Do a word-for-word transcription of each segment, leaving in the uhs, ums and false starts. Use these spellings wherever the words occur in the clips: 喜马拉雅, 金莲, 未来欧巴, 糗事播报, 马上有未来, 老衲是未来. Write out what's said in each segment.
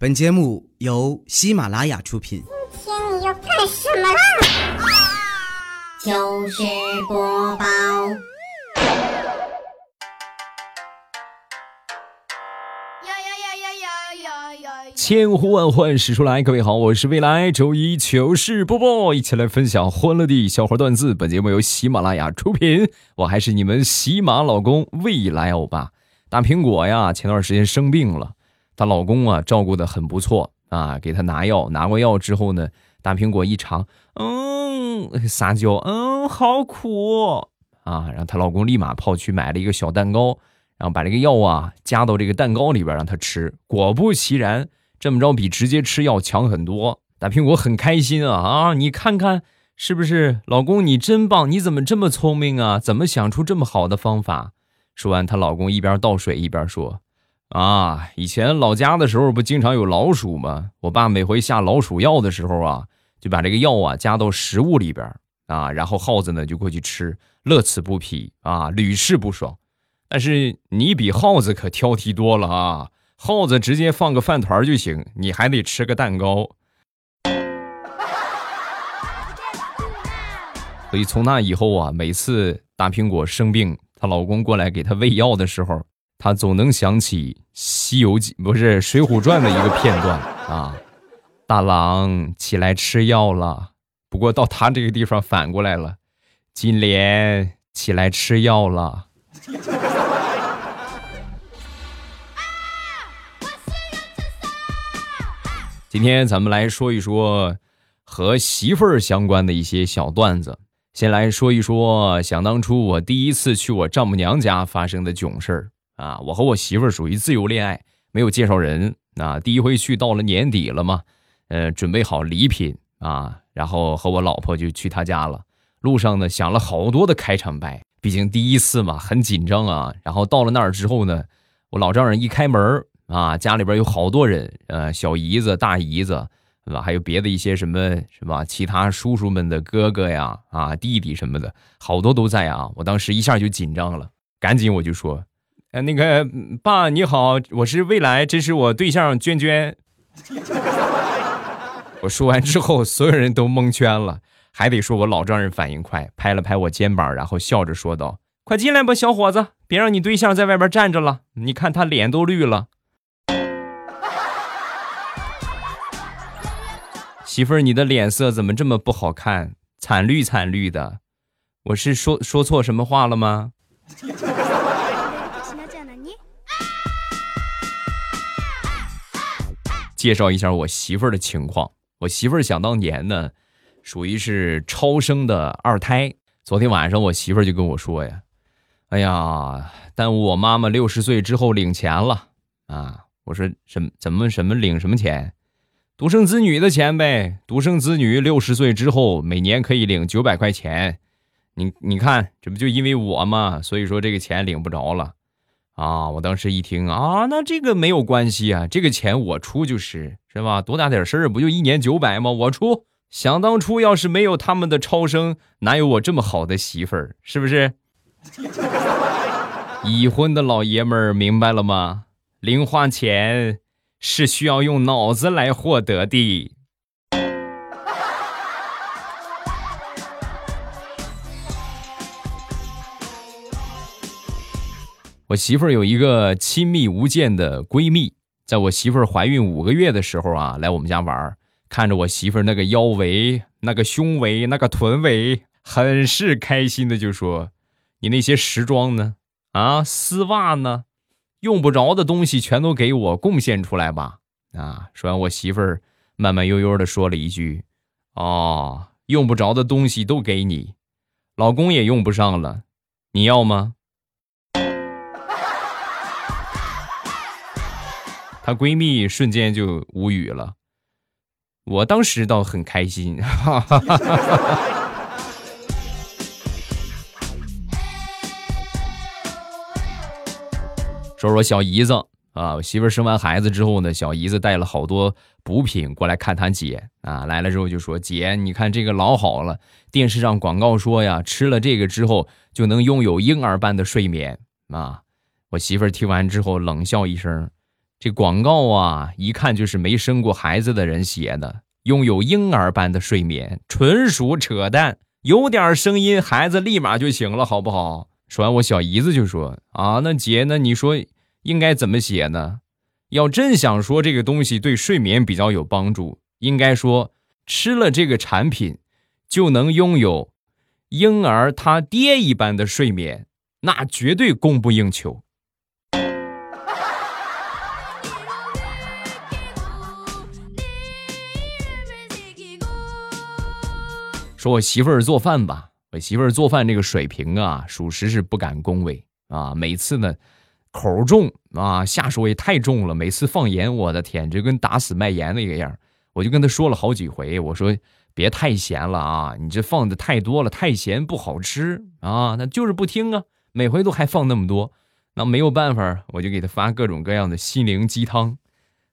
本节目由喜马拉雅出品。今天你要干什么啦？糗事播报。千呼万唤始出来，各位好，我是未来周一糗事播报，一起来分享欢乐的小花段子。本节目由喜马拉雅出品，我还是你们喜马老公未来欧巴。大苹果呀，前段时间生病了。她老公啊照顾得很不错啊，给她拿药，拿过药之后呢，大苹果一尝，嗯，撒娇，嗯，好苦啊！然后她老公立马跑去买了一个小蛋糕，然后把这个药啊加到这个蛋糕里边让她吃。果不其然，这么着比直接吃药强很多。大苹果很开心啊啊！你看看是不是老公你真棒？你怎么这么聪明啊？怎么想出这么好的方法？说完，她老公一边倒水一边说。啊，以前老家的时候不经常有老鼠吗？我爸每回下老鼠药的时候啊，就把这个药啊加到食物里边啊，然后耗子呢就过去吃，乐此不疲啊，屡试不爽。但是你比耗子可挑剔多了啊，耗子直接放个饭团就行，你还得吃个蛋糕。所以从那以后啊，每次大苹果生病，她老公过来给她喂药的时候，他总能想起西游记不是水浒传的一个片段啊，大郎起来吃药了。不过到他这个地方反过来了，金莲起来吃药了。今天咱们来说一说和媳妇儿相关的一些小段子。先来说一说想当初我第一次去我丈母娘家发生的囧事儿。啊，我和我媳妇儿属于自由恋爱，没有介绍人啊。第一回去到了年底了嘛，呃，准备好礼品啊，然后和我老婆就去她家了。路上呢想了好多的开场白，毕竟第一次嘛，很紧张啊。然后到了那儿之后呢，我老丈人一开门啊，家里边有好多人，呃，小姨子、大姨子，对吧？还有别的一些什么什么其他叔叔们的哥哥呀、啊弟弟什么的，好多都在啊。我当时一下就紧张了，赶紧我就说。呃，那个爸你好，我是未来，这是我对象娟娟。我说完之后，所有人都蒙圈了，还得说我老丈人反应快，拍了拍我肩膀，然后笑着说道：“快进来吧，小伙子，别让你对象在外边站着了，你看他脸都绿了。”媳妇儿，你的脸色怎么这么不好看，惨绿惨绿的？我是说说错什么话了吗？介绍一下我媳妇儿的情况。我媳妇儿想当年呢，属于是超生的二胎。昨天晚上我媳妇儿就跟我说呀：“哎呀，耽误我妈妈六十岁之后领钱了啊！”我说：“什么？怎么什么领什么钱？独生子女的钱呗。独生子女六十岁之后每年可以领九百块钱。你你看，这不就因为我嘛，所以说这个钱领不着了。”啊！我当时一听啊，那这个没有关系啊，这个钱我出就是，是吧？多大点事儿，不就一年九百吗？我出。想当初要是没有他们的超生，哪有我这么好的媳妇儿？是不是？已婚的老爷们儿明白了吗？零花钱是需要用脑子来获得的。我媳妇儿有一个亲密无间的闺蜜，在我媳妇儿怀孕五个月的时候啊，来我们家玩，看着我媳妇儿那个腰围、那个胸围、那个臀围，很是开心的就说：“你那些时装呢？啊，丝袜呢？用不着的东西全都给我贡献出来吧！”啊，说完我媳妇儿慢慢悠悠的说了一句：“哦，用不着的东西都给你，老公也用不上了，你要吗？”她闺蜜瞬间就无语了，我当时倒很开心。哈哈哈哈。说说小姨子啊，我媳妇生完孩子之后呢，小姨子带了好多补品过来看她姐啊，来了之后就说：“姐，你看这个老好了，电视上广告说呀，吃了这个之后就能拥有婴儿般的睡眠啊。”我媳妇听完之后冷笑一声。这广告啊，一看就是没生过孩子的人写的，拥有婴儿般的睡眠，纯属扯淡，有点声音孩子立马就醒了，好不好？说完我小姨子就说啊，那姐，那你说应该怎么写呢？要真想说这个东西对睡眠比较有帮助，应该说吃了这个产品就能拥有婴儿他爹一般的睡眠，那绝对供不应求。说我媳妇儿做饭吧，我媳妇儿做饭这个水平啊，属实是不敢恭维啊。每次呢，口重啊，下手也太重了。每次放盐，我的天，就跟打死卖盐那个样。我就跟她说了好几回，我说别太咸了啊，你这放的太多了，太咸不好吃啊。那就是不听啊，每回都还放那么多。那没有办法，我就给她发各种各样的心灵鸡汤、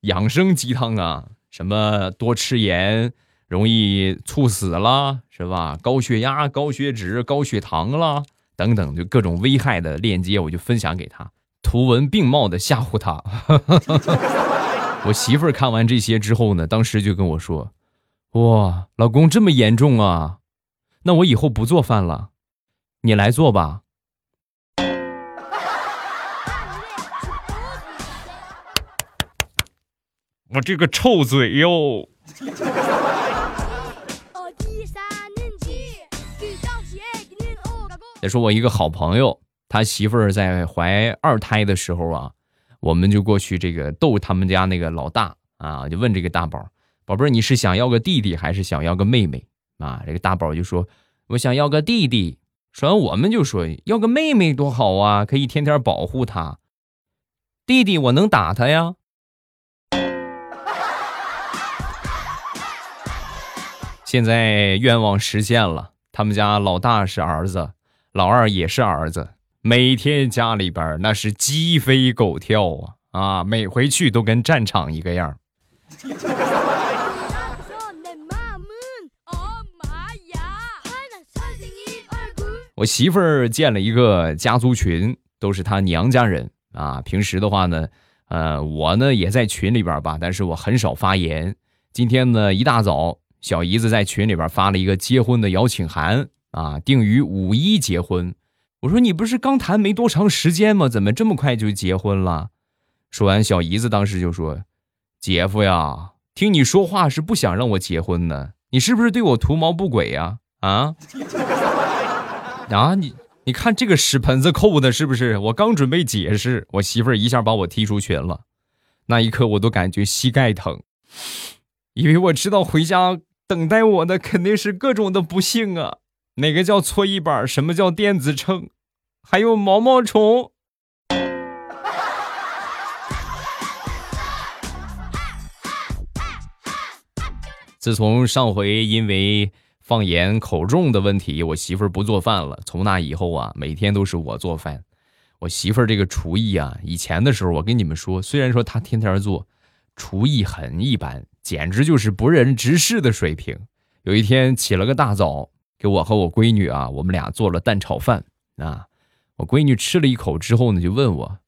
养生鸡汤啊，什么多吃盐容易猝死啦，是吧？高血压、高血脂、高血糖啦，等等，就各种危害的链接，我就分享给他，图文并茂的吓唬他。我媳妇儿看完这些之后呢，当时就跟我说：“哇，老公这么严重啊？那我以后不做饭了，你来做吧。”我这个臭嘴哟！再说我一个好朋友，他媳妇儿在怀二胎的时候啊，我们就过去这个逗他们家那个老大啊，就问这个大宝，宝贝儿，你是想要个弟弟还是想要个妹妹啊？这个大宝就说，我想要个弟弟。说完我们就说，要个妹妹多好啊，可以天天保护他。弟弟我能打他呀。现在愿望实现了，他们家老大是儿子，老二也是儿子，每天家里边那是鸡飞狗跳啊啊！每回去都跟战场一个样。我媳妇儿建了一个家族群，都是她娘家人啊。平时的话呢，呃，我呢也在群里边吧，但是我很少发言。今天呢一大早，小姨子在群里边发了一个结婚的邀请函。啊，定于五一结婚。我说你不是刚谈没多长时间吗？怎么这么快就结婚了？说完，小姨子当时就说：“姐夫呀，听你说话是不想让我结婚呢，你是不是对我图谋不轨呀？啊啊，你你看这个屎盆子扣的，是不是？我刚准备解释，我媳妇儿一下把我踢出群了。那一刻我都感觉膝盖疼，因为我知道回家等待我的肯定是各种的不幸啊。”哪个叫搓衣板？什么叫电子秤？还有毛毛虫。自从上回因为放盐口重的问题，我媳妇儿不做饭了。从那以后啊，每天都是我做饭。我媳妇儿这个厨艺啊，以前的时候我跟你们说，虽然说她天天做，厨艺很一般，简直就是不忍直视的水平。有一天起了个大早，给我和我闺女啊，我们俩做了蛋炒饭啊。我闺女吃了一口之后呢，就问我：“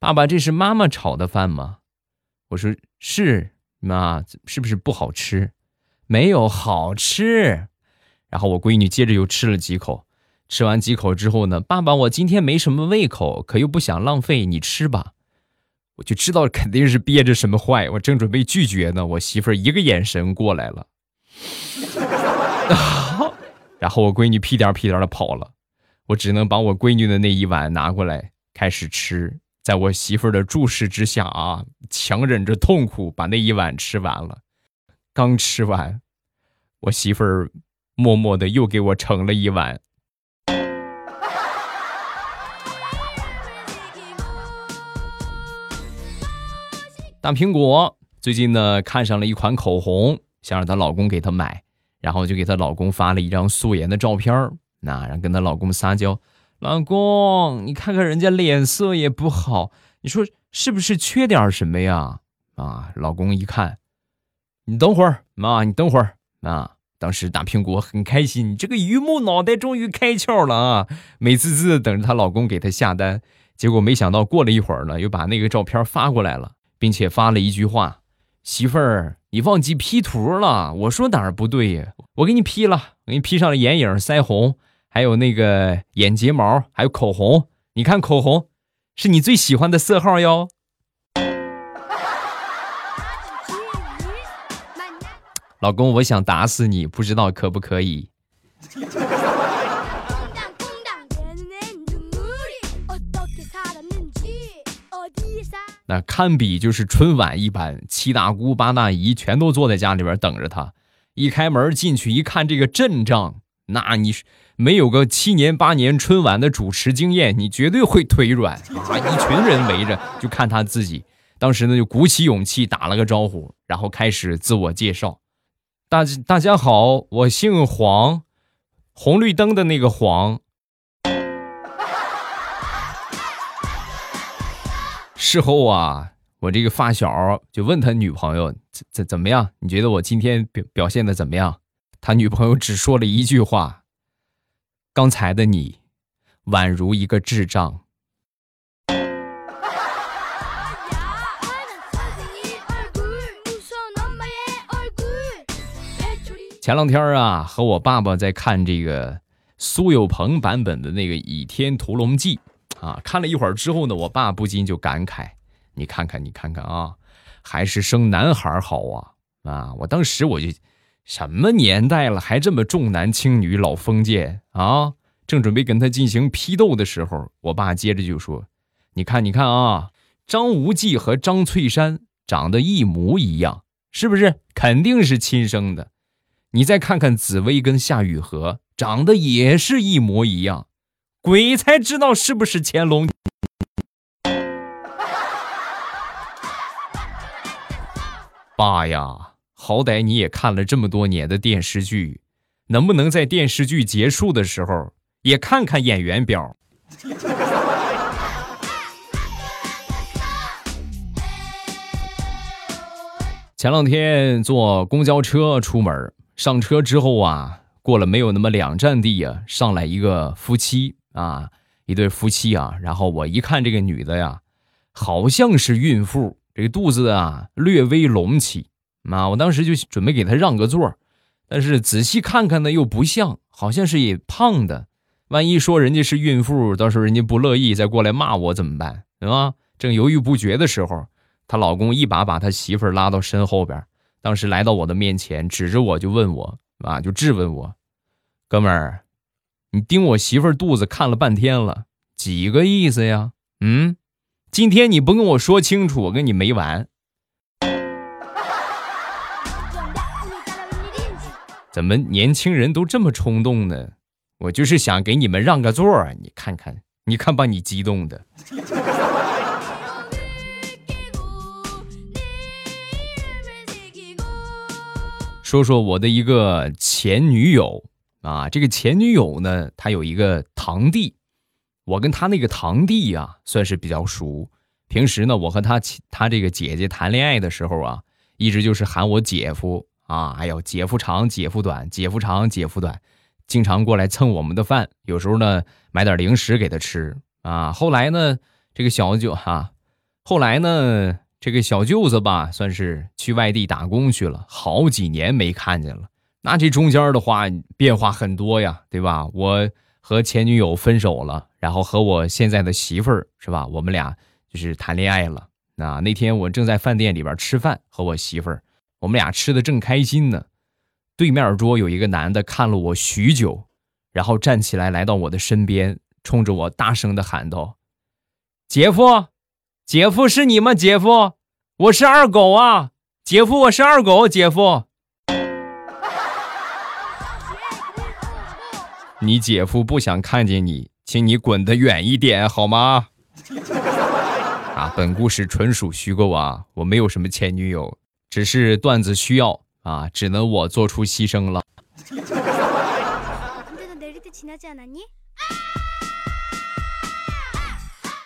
爸爸，这是妈妈炒的饭吗？”我说：“是。”妈，是不是不好吃？没有，好吃。然后我闺女接着又吃了几口，吃完几口之后呢，爸爸，我今天没什么胃口，可又不想浪费，你吃吧。我就知道肯定是憋着什么坏，我正准备拒绝呢，我媳妇儿一个眼神过来了。然后我闺女屁颠屁颠的跑了，我只能把我闺女的那一碗拿过来开始吃，在我媳妇儿的注视之下啊，强忍着痛苦把那一碗吃完了。刚吃完，我媳妇儿默默的又给我盛了一碗。大苹果最近呢看上了一款口红，想让她老公给她买。然后就给她老公发了一张素颜的照片，那然后跟她老公撒娇：“老公，你看看人家脸色也不好，你说是不是缺点什么呀？”啊，老公一看，你等会儿，妈，你等会儿啊！当时大苹果很开心，这个榆木脑袋终于开窍了啊！美滋滋的等着她老公给她下单，结果没想到过了一会儿呢，又把那个照片发过来了。并且发了一句话：“媳妇儿，你忘记 P 图了。”我说哪儿不对呀？我给你 P 了，我给你 P 上了眼影、腮红，还有那个眼睫毛，还有口红。你看口红，是你最喜欢的色号哟。老公，我想打死你，不知道可不可以？那堪比就是春晚一般，七大姑八大姨全都坐在家里边等着他。一开门进去一看，这个阵仗，那你没有个七年八年春晚的主持经验，你绝对会腿软啊！一群人围着，就看他自己。当时呢，就鼓起勇气打了个招呼，然后开始自我介绍：“大大家好，我姓黄，红绿灯的那个黄。”事后啊，我这个发小就问他女朋友怎怎么样？你觉得我今天表表现的怎么样？他女朋友只说了一句话：“刚才的你，宛如一个智障。”前两天啊，和我爸爸在看这个苏有朋版本的那个《倚天屠龙记》。啊，看了一会儿之后呢，我爸不禁就感慨：“你看看，你看看啊，还是生男孩好啊！”啊，我当时我就，什么年代了，还这么重男轻女，老封建啊！正准备跟他进行批斗的时候，我爸接着就说：“你看，你看啊，张无忌和张翠山长得一模一样，是不是？肯定是亲生的。你再看看紫薇跟夏雨荷，长得也是一模一样。”鬼才知道是不是乾隆。爸呀，好歹你也看了这么多年的电视剧，能不能在电视剧结束的时候也看看演员表？前两天坐公交车出门，上车之后啊，过了没有那么两站地啊，上来一个夫妻啊，一对夫妻啊，然后我一看这个女的呀，好像是孕妇，这个肚子啊略微隆起啊，我当时就准备给她让个座，但是仔细看看呢又不像，好像是也胖的，万一说人家是孕妇，到时候人家不乐意再过来骂我怎么办，对吧？正犹豫不决的时候，她老公一把把她媳妇儿拉到身后边，当时来到我的面前，指着我就问我啊，就质问我：“哥们儿，你盯我媳妇儿肚子看了半天了，几个意思呀？嗯，今天你不跟我说清楚，我跟你没完。”怎么年轻人都这么冲动呢？我就是想给你们让个座儿，你看看，你看把你激动的。说说我的一个前女友。啊，这个前女友呢，她有一个堂弟，我跟她那个堂弟啊，算是比较熟。平时呢，我和她她这个姐姐谈恋爱的时候啊，一直就是喊我姐夫啊，哎呦，姐夫长，姐夫短，姐夫长，姐夫短，经常过来蹭我们的饭，有时候呢买点零食给她吃啊。后来呢，这个小舅哈、啊，后来呢，这个小舅子吧，算是去外地打工去了，好几年没看见了。那这中间的话变化很多呀，对吧？我和前女友分手了，然后和我现在的媳妇儿是吧，我们俩就是谈恋爱了。那那天我正在饭店里边吃饭，和我媳妇儿，我们俩吃的正开心呢，对面桌有一个男的看了我许久，然后站起来来到我的身边，冲着我大声的喊道：“姐夫，姐夫是你吗？姐夫，我是二狗啊！姐夫，我是二狗，姐夫。”你姐夫不想看见你，请你滚得远一点好吗？啊，本故事纯属虚构啊，我没有什么前女友，只是段子需要啊，只能我做出牺牲了。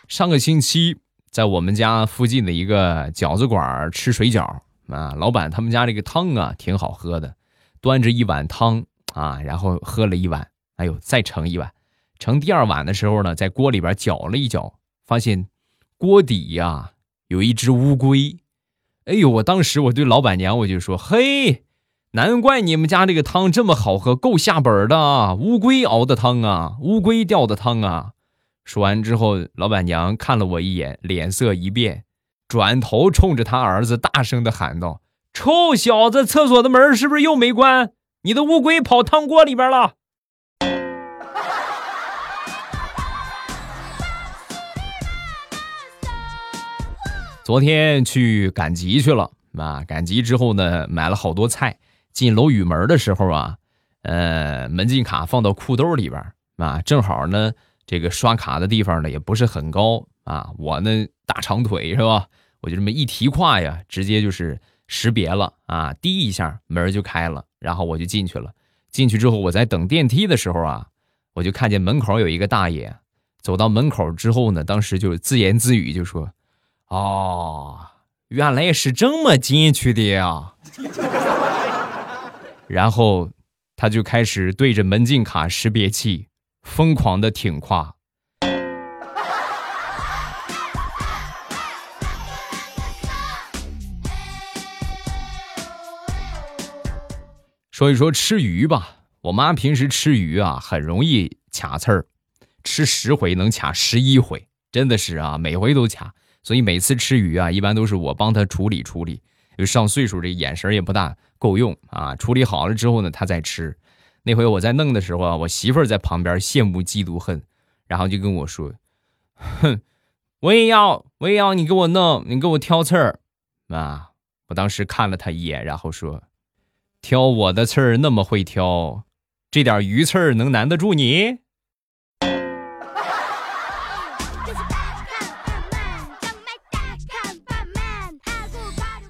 上个星期在我们家附近的一个饺子馆吃水饺啊，老板他们家这个汤啊挺好喝的，端着一碗汤啊，然后喝了一碗，哎呦，再盛一碗，盛第二碗的时候呢，在锅里边搅了一搅，发现锅底呀、啊、有一只乌龟，哎呦，我当时我对老板娘我就说，嘿，难怪你们家这个汤这么好喝，够下本的啊，乌龟熬的汤啊，乌龟吊的汤啊。说完之后，老板娘看了我一眼，脸色一变，转头冲着他儿子大声的喊道，臭小子，厕所的门是不是又没关？你的乌龟跑汤锅里边了。昨天去赶集去了啊，赶集之后呢，买了好多菜。进楼宇门的时候啊，呃，门禁卡放到裤兜里边啊，正好呢，这个刷卡的地方呢也不是很高啊，我呢大长腿是吧？我就这么一提胯呀，直接就是识别了啊，滴一下门就开了，然后我就进去了。进去之后，我在等电梯的时候啊，我就看见门口有一个大爷，走到门口之后呢，当时就自言自语就说。哦，原来是这么进去的呀！然后他就开始对着门禁卡识别器疯狂的挺胯。说一说吃鱼吧，我妈平时吃鱼啊，很容易卡刺儿，吃十回能卡十一回，真的是啊，每回都卡。所以每次吃鱼啊，一般都是我帮他处理处理，因为上岁数这眼神也不大够用啊。处理好了之后呢，他再吃。那回我在弄的时候啊，我媳妇儿在旁边羡慕嫉妒恨，然后就跟我说：“哼，我也要，我也要你给我弄，你给我挑刺儿啊！”我当时看了他一眼，然后说：“挑我的刺儿那么会挑，这点鱼刺儿能难得住你？”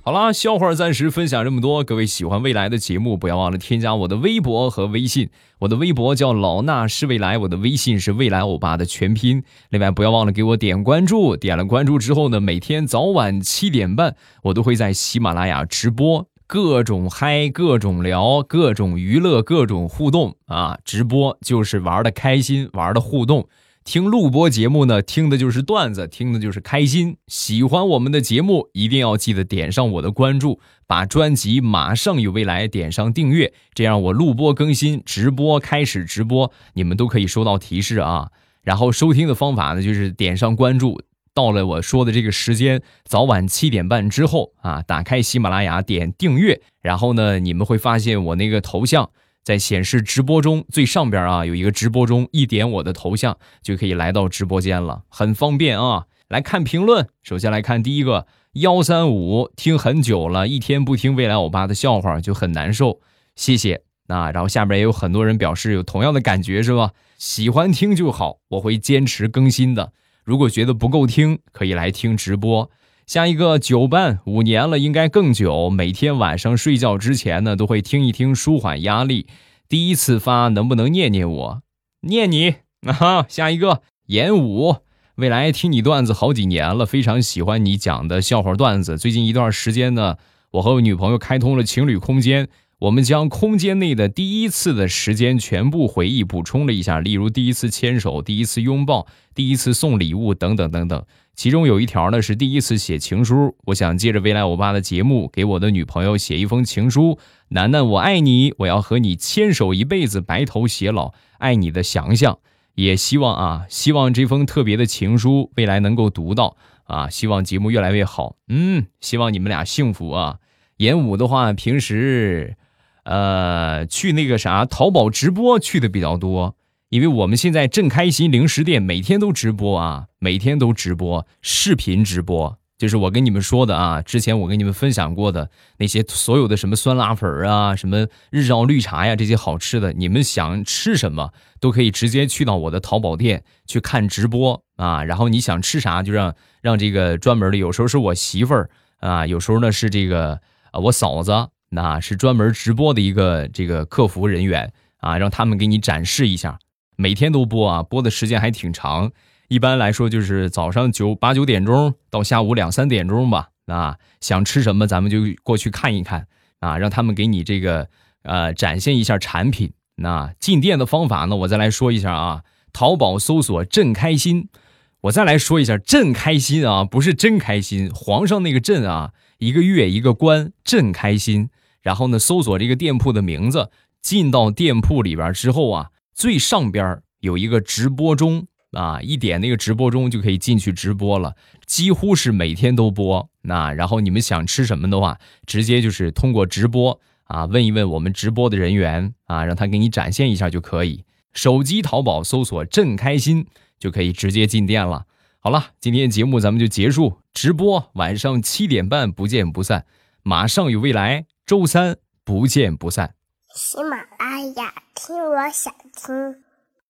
好啦，笑话暂时分享这么多。各位喜欢未来的节目，不要忘了添加我的微博和微信。我的微博叫老衲是未来，我的微信是未来欧巴的全拼。另外，不要忘了给我点关注。点了关注之后呢，每天早晚七点半，我都会在喜马拉雅直播，各种嗨，各种聊，各种娱乐，各种互动啊！直播就是玩的开心，玩的互动。听录播节目呢，听的就是段子，听的就是开心。喜欢我们的节目，一定要记得点上我的关注，把专辑《马上有未来》点上订阅，这样我录播更新、直播开始直播，你们都可以收到提示啊。然后收听的方法呢，就是点上关注，到了我说的这个时间，早晚七点半之后啊，打开喜马拉雅点订阅，然后呢，你们会发现我那个头像。在显示直播中最上边啊有一个直播中，一点我的头像就可以来到直播间了，很方便啊。来看评论，首先来看第一个一三五，听很久了，一天不听未来欧巴的笑话就很难受，谢谢。那然后下边也有很多人表示有同样的感觉是吧？喜欢听就好，我会坚持更新的。如果觉得不够听，可以来听直播。下一个九班，五年了，应该更久。每天晚上睡觉之前呢，都会听一听，舒缓压力。第一次发，能不能念念我？念你啊！下一个严武，未来听你段子好几年了，非常喜欢你讲的笑话段子。最近一段时间呢，我和我女朋友开通了情侣空间，我们将空间内的第一次的时间全部回忆补充了一下，例如第一次牵手、第一次拥抱、第一次送礼物等等等等。其中有一条呢是第一次写情书，我想借着未来欧巴的节目给我的女朋友写一封情书，楠楠我爱你，我要和你牵手一辈子，白头偕老，爱你的翔翔，也希望啊，希望这封特别的情书未来能够读到啊，希望节目越来越好，嗯，希望你们俩幸福啊。演武的话，平时呃去那个啥淘宝直播去的比较多。因为我们现在正开心零食店每天都直播啊，每天都直播，视频直播，就是我跟你们说的啊，之前我跟你们分享过的那些所有的什么酸辣粉啊，什么日照绿茶呀，这些好吃的，你们想吃什么都可以直接去到我的淘宝店去看直播啊，然后你想吃啥就让让这个专门的，有时候是我媳妇儿啊，有时候呢是这个、啊、我嫂子，那是专门直播的一个这个客服人员啊，让他们给你展示一下。每天都播啊，播的时间还挺长，一般来说就是早上九八九点钟到下午两三点钟吧。啊，想吃什么咱们就过去看一看啊，让他们给你这个呃展现一下产品。那进店的方法呢，我再来说一下啊，淘宝搜索朕开心，我再来说一下朕开心啊，不是真开心，皇上那个朕啊，一个月一个关，朕开心。然后呢，搜索这个店铺的名字，进到店铺里边之后啊，最上边有一个直播中啊，一点那个直播中就可以进去直播了，几乎是每天都播。那然后你们想吃什么的话，直接就是通过直播啊，问一问我们直播的人员啊，让他给你展现一下就可以。手机淘宝搜索朕开心就可以直接进店了。好了，今天节目咱们就结束，直播晚上七点半不见不散，马上与未来周三不见不散。喜马拉雅，听我想听。